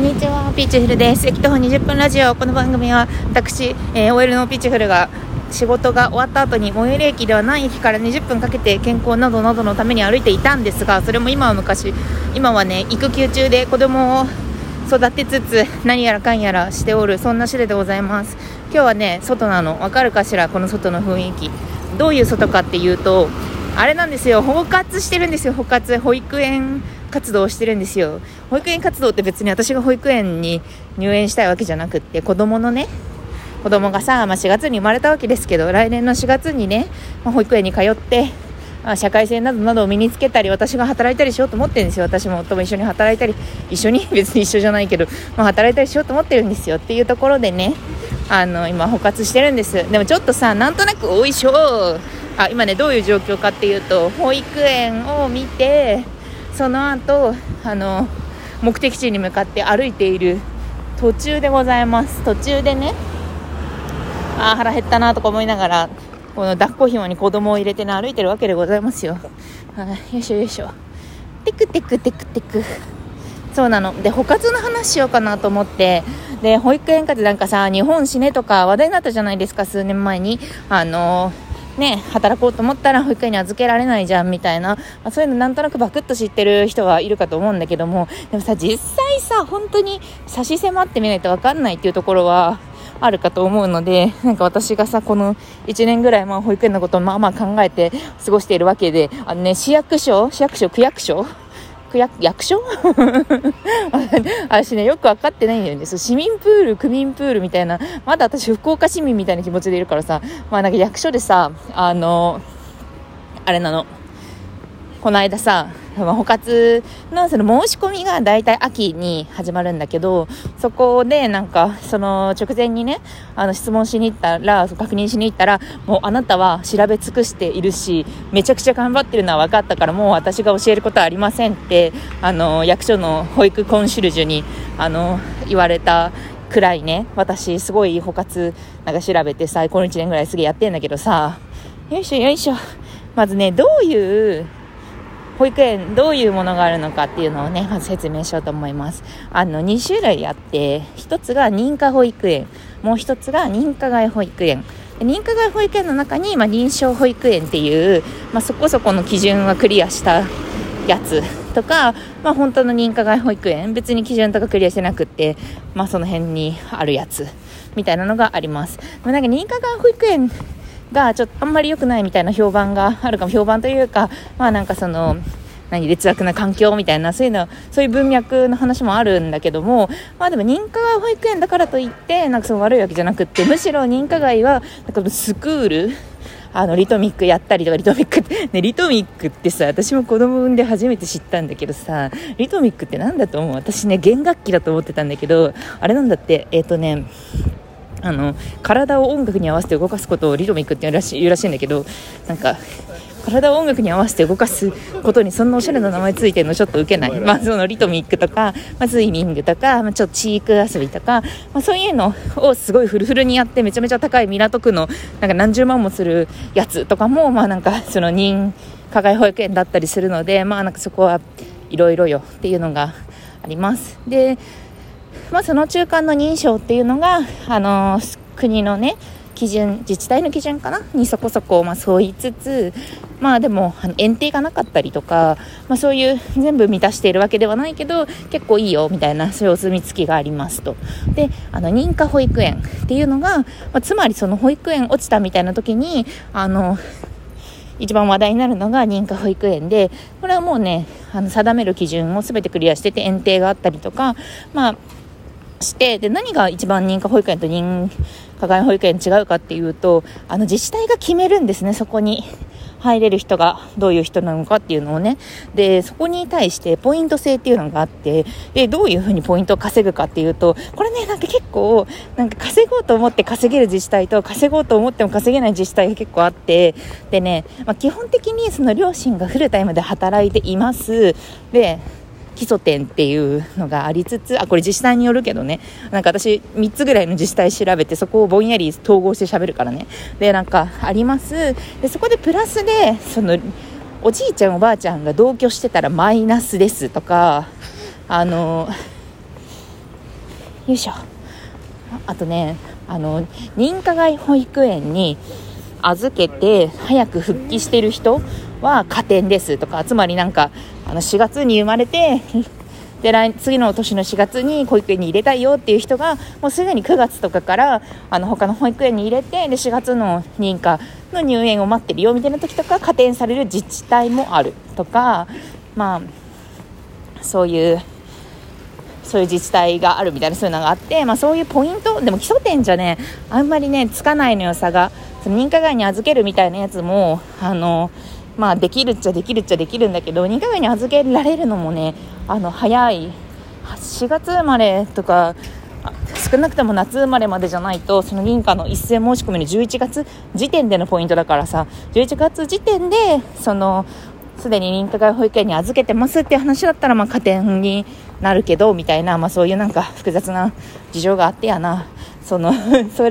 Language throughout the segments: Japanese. こんにちは、ピーチフルです。駅徒歩20分ラジオ。この番組は私、OL のピーチフルが仕事が終わった後に最寄り駅ではない駅から20分かけて健康などなどのために歩いていたんですが、それも今は昔、今はね、育休中で子供を育てつつ何やらかんやらしておる、そんな種類でございます。今日はね、外なのわかるかしら。この外の雰囲気、どういう外かっていうと、あれなんですよ、包括してるんですよ。包括、保育園活動をしてるんですよ。保育園活動って別に私が保育園に入園したいわけじゃなくって、子供がさ、4月に生まれたわけですけど、来年の4月にね、保育園に通って社会性などなどを身につけたり、私が働いたりしようと思ってるんですよ。私も夫も一緒に働いたり、一緒に別に一緒じゃないけど、働いたりしようと思ってるんですよっていうところでね、今包括してるんです。でもちょっとさ、なんとなくおいしょー、今ね、どういう状況かっていうと、保育園を見て、その後目的地に向かって歩いている途中でございます。途中でね、腹減ったなとか思いながら、この抱っこ紐に子供を入れてね、歩いてるわけでございますよ。よいしょよいしょ、テクテクテクテク。そうなので、保活の話しようかなと思って、で、保育園活なんかさ、日本死ねとか話題になったじゃないですか、数年前に。働こうと思ったら保育園に預けられないじゃんみたいな、そういうのなんとなくバクッと知ってる人はいるかと思うんだけども、でもさ、実際さ、本当に差し迫ってみないと分かんないっていうところはあるかと思うので、なんか私がさ、この1年ぐらい、保育園のことを考えて過ごしているわけで、区役所私ね、よく分かってないんだよね。そう、市民プール、区民プールみたいな、まだ私福岡市民みたいな気持ちでいるからさ、なんか役所でさ、あれなの、この間さ、保活のその申し込みがだいたい秋に始まるんだけど、そこでなんかその直前にね、質問しに行ったら、確認しに行ったら、もうあなたは調べ尽くしているし、めちゃくちゃ頑張ってるのは分かったから、もう私が教えることはありませんって、役所の保育コンシェルジュに言われたくらいね、私すごい保活なんか調べてさ、この1年ぐらいすげえやってんだけどさ、よいしょよいしょ。まずね、保育園どういうものがあるのかっていうのをね、まず説明しようと思います。2種類あって、1つが認可保育園、もう1つが認可外保育園。認可外保育園の中に、認証保育園っていう、そこそこの基準はクリアしたやつとか、本当の認可外保育園、別に基準とかクリアしてなくって、その辺にあるやつみたいなのがあります。なんか認可外保育園がちょっとあんまり良くないみたいな評判があるかも、評判というか、なんかその劣悪な環境みたいな、そういう文脈の話もあるんだけども、でも認可外保育園だからといって、なんかその悪いわけじゃなくって、むしろ認可外はなんかスクール、リトミックやったりとか、リトミックってさ、私も子供産んで初めて知ったんだけどさ、リトミックってなんだと思う？私ね、弦楽器だと思ってたんだけど、あれなんだって。体を音楽に合わせて動かすことをリトミックって言うらしいんだけど、なんか体を音楽に合わせて動かすことにそんなおしゃれな名前ついてるのちょっとウケない。そのリトミックとか、スイミングとか、ちょっとチーク遊びとか、そういうのをすごいフルフルにやって、めちゃめちゃ高い港区のなんか何十万もするやつとかも、なんかその認可外保育園だったりするので、なんかそこはいろいろよっていうのがあります。で、その中間の認証っていうのが、国のね、基準、自治体の基準かなにそこそこ沿いつつ、でも園庭がなかったりとか、そういう全部満たしているわけではないけど、結構いいよみたいな、そういうお墨付きがありますと。で、認可保育園っていうのが、つまりその保育園落ちたみたいな時に、一番話題になるのが認可保育園で、これはもうね、定める基準を全てクリアしてて、園庭があったりとか、して、で、何が一番認可保育園と認可外保育園違うかっていうと、自治体が決めるんですね、そこに入れる人がどういう人なのかっていうのをね。で、そこに対してポイント制っていうのがあって、で、どういうふうにポイントを稼ぐかっていうと、これね、なんか結構なんか稼ごうと思って稼げる自治体と、稼ごうと思っても稼げない自治体が結構あって、でね、基本的にその両親がフルタイムで働いています、で基礎点っていうのがありつつ、これ自治体によるけどね、なんか私3つぐらいの自治体調べて、そこをぼんやり統合して喋るからね。で、なんかあります。で、そこでプラスで、そのおじいちゃんおばあちゃんが同居してたらマイナスですとか、よいしょ。あとね、認可外保育園に預けて早く復帰してる人は加点ですとか、つまりなんか4月に生まれてで次の年の4月に保育園に入れたいよっていう人がもうすでに9月とかから他の保育園に入れて、で4月の認可の入園を待ってるよみたいな時とか加点される自治体もあるとか、まあそういう自治体があるみたいな、そういうのがあって、まあ、そういうポイントでも基礎点じゃねあんまりねつかないのよ、差が。その認可外に預けるみたいなやつもまあ、できるっちゃできるっちゃできるんだけど、認可外に預けられるのもね早い4月生まれとか少なくとも夏生まれまでじゃないと、その認可の一斉申し込みの11月時点でのポイントだからさ、11月時点でそのすでに認可外保育園に預けてますって話だったら、まあ加点になるけどみたいな、まあ、そういうなんか複雑な事情があってやな、それ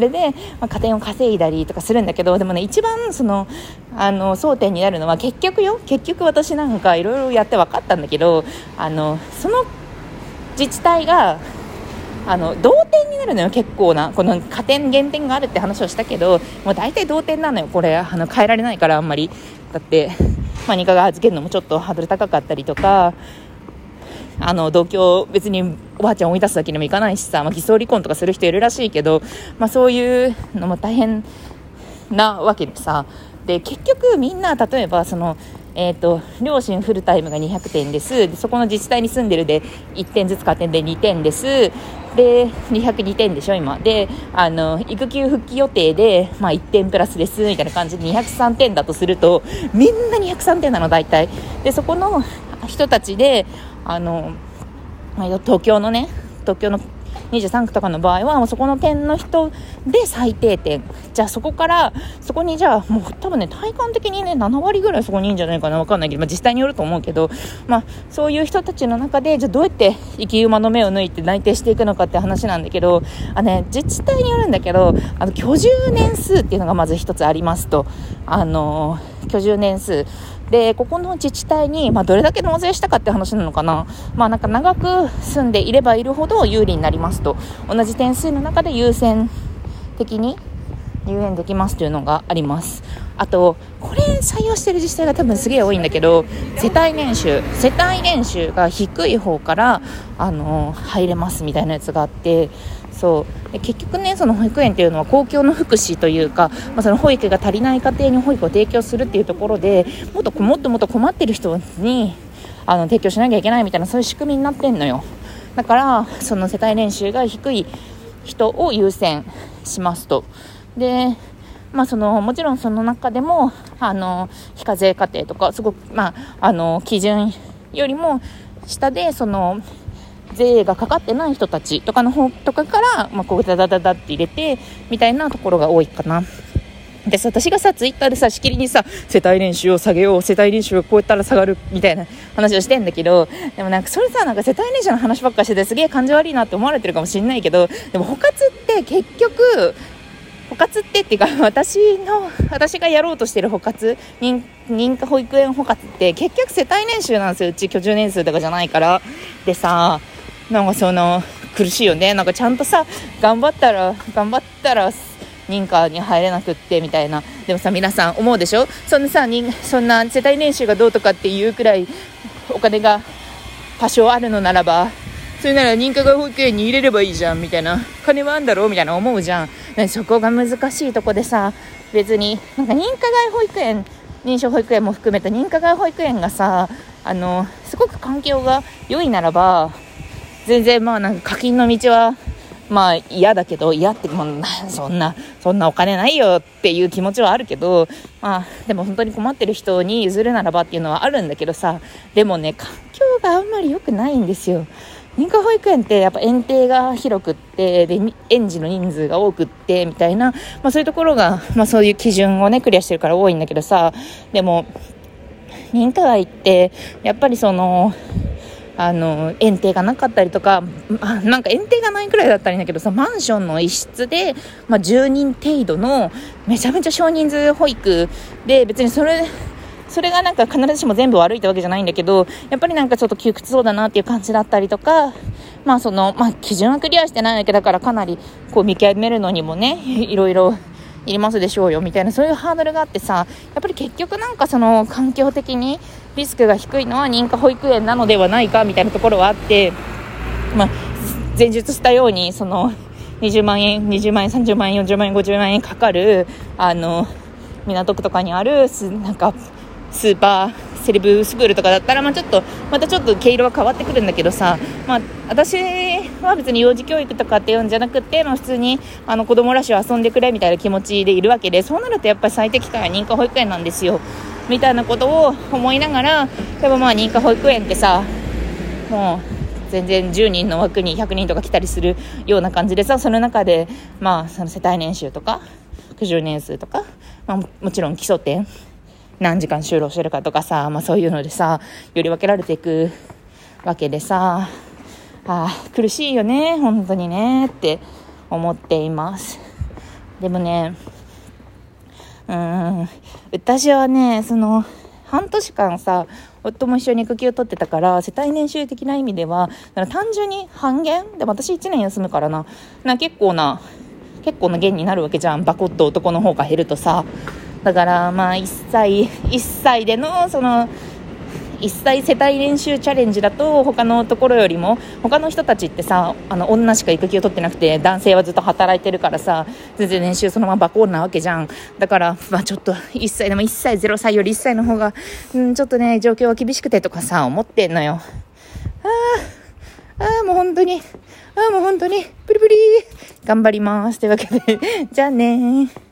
で、まあ、加点を稼いだりとかするんだけど、でもね一番争点になるのは結局私なんかいろいろやって分かったんだけど、その自治体が同点になるのよ。結構なこの加点減点があるって話をしたけど、もう大体同点なのよ。これ変えられないからあんまり、だって認可が預けるのもちょっとハードル高かったりとか、同居別におばあちゃん追い出すわけにもいかないしさ、まあ、偽装離婚とかする人いるらしいけど、まあ、そういうのも大変なわけでさ、で結局みんな例えば両親フルタイムが200点です、でそこの自治体に住んでるで1点ずつ加点で2点です、で202点でしょ今で、育休復帰予定で、まあ、1点プラスですみたいな感じで203点だとすると、みんな203点なの大体で、そこの人たちで東京の23区とかの場合はもうそこの点の人で最低点じゃあ、そこからそこにじゃあもう多分ね体感的にね7割ぐらいそこにいいんじゃないかな、分かんないけど、まあ、自治体によると思うけど、まあ、そういう人たちの中でじゃあどうやって生き馬の目を抜いて内定していくのかって話なんだけど、自治体によるんだけど居住年数っていうのがまず一つありますと、居住年数でここの自治体に、まあ、どれだけ納税したかって話なのかな、まあ、なんか長く住んでいればいるほど有利になりますと、同じ点数の中で優先的に入園できますというのがあります。あとこれ採用してる自治体が多分すげえ多いんだけど、世帯年収が低い方から入れますみたいなやつがあって、そうで結局ねその保育園っていうのは公共の福祉というか、まあ、その保育が足りない家庭に保育を提供するっていうところでもっと困ってる人に提供しなきゃいけないみたいな、そういう仕組みになってんのよ。だからその世帯年収が低い人を優先しますと。でまあ、もちろんその中でも非課税家庭とかすごく、まあ、基準よりも下で税がかかってない人たちとかの方とかから、まあ、こうダダって入れてみたいなところが多いかな。で私がさツイッターでさしきりにさ世帯年収を下げよう、世帯年収を超えたら下がるみたいな話をしてんだけど、でもなんかそれさなんか世帯年収の話ばっかしててすげえ感じ悪いなって思われてるかもしれないけど、でも結局私がやろうとしてる認可保育園保活って結局世帯年収なんですよ。うち居住年数とかじゃないから。でさなんか苦しいよね。なんかちゃんとさ頑張ったら認可に入れなくってみたいな。でもさ皆さん思うでしょ、そんな世帯年収がどうとかっていうくらいお金が多少あるのならば、それなら認可外保育園に入れればいいじゃんみたいな、金はあんだろうみたいな思うじゃん。そこが難しいとこでさ、別になんか認可外保育園、認証保育園も含めた認可外保育園がさすごく環境が良いならば全然まあなんか課金の道はまあ嫌だけど、嫌ってもうそんなお金ないよっていう気持ちはあるけど、まあでも本当に困ってる人に譲るならばっていうのはあるんだけどさ、でもね環境があんまり良くないんですよ。認可保育園ってやっぱ園庭が広くってで園児の人数が多くってみたいな、まあ、そういうところが、まあ、そういう基準をねクリアしてるから多いんだけどさ、でも認可外ってやっぱり園庭がなかったりとか、なんか園庭がないくらいだったりだけどさ、マンションの一室で、まあ、10人程度のめちゃめちゃ少人数保育で、別にそれがなんか必ずしも全部悪いってわけじゃないんだけど、やっぱりなんかちょっと窮屈そうだなっていう感じだったりとか、ま基準はクリアしてないわけだから、かなりこう見極めるのにもねいろいろいりますでしょうよみたいな、そういうハードルがあってさ、やっぱり結局なんかその環境的にリスクが低いのは認可保育園なのではないかみたいなところはあって、前述したようにその20万円、30万円、40万円、50万円かかる港区とかにあるなんかスーパーセレブスクールとかだったら、ちょっと毛色は変わってくるんだけどさ、私は別に幼児教育とかって言うんじゃなくて、普通に子供らしい遊んでくれみたいな気持ちでいるわけで、そうなるとやっぱり最適化は認可保育園なんですよみたいなことを思いながら、でも認可保育園ってさ、もう全然10人の枠に100人とか来たりするような感じでさ、その中でその世帯年収とか居住年数とか、もちろん基礎点何時間就労してるかとかさ、そういうのでさより分けられていくわけでさ、苦しいよね本当にねって思っています。でもね、私はねその半年間さ夫も一緒に育休を取ってたから、世帯年収的な意味では単純に半減でも私1年休むからな結構な減になるわけじゃん、バコッと男の方が減るとさ。だから1歳でのその1歳世帯年収チャレンジだと、他のところよりも他の人たちってさ、女しか育休取ってなくて男性はずっと働いてるからさ、全然年収そのままバコーなわけじゃん。だからちょっと1歳でも1歳0歳より1歳の方がちょっとね状況は厳しくてとかさ思ってんのよ。もう本当にプリプリ頑張りますというわけでじゃあね。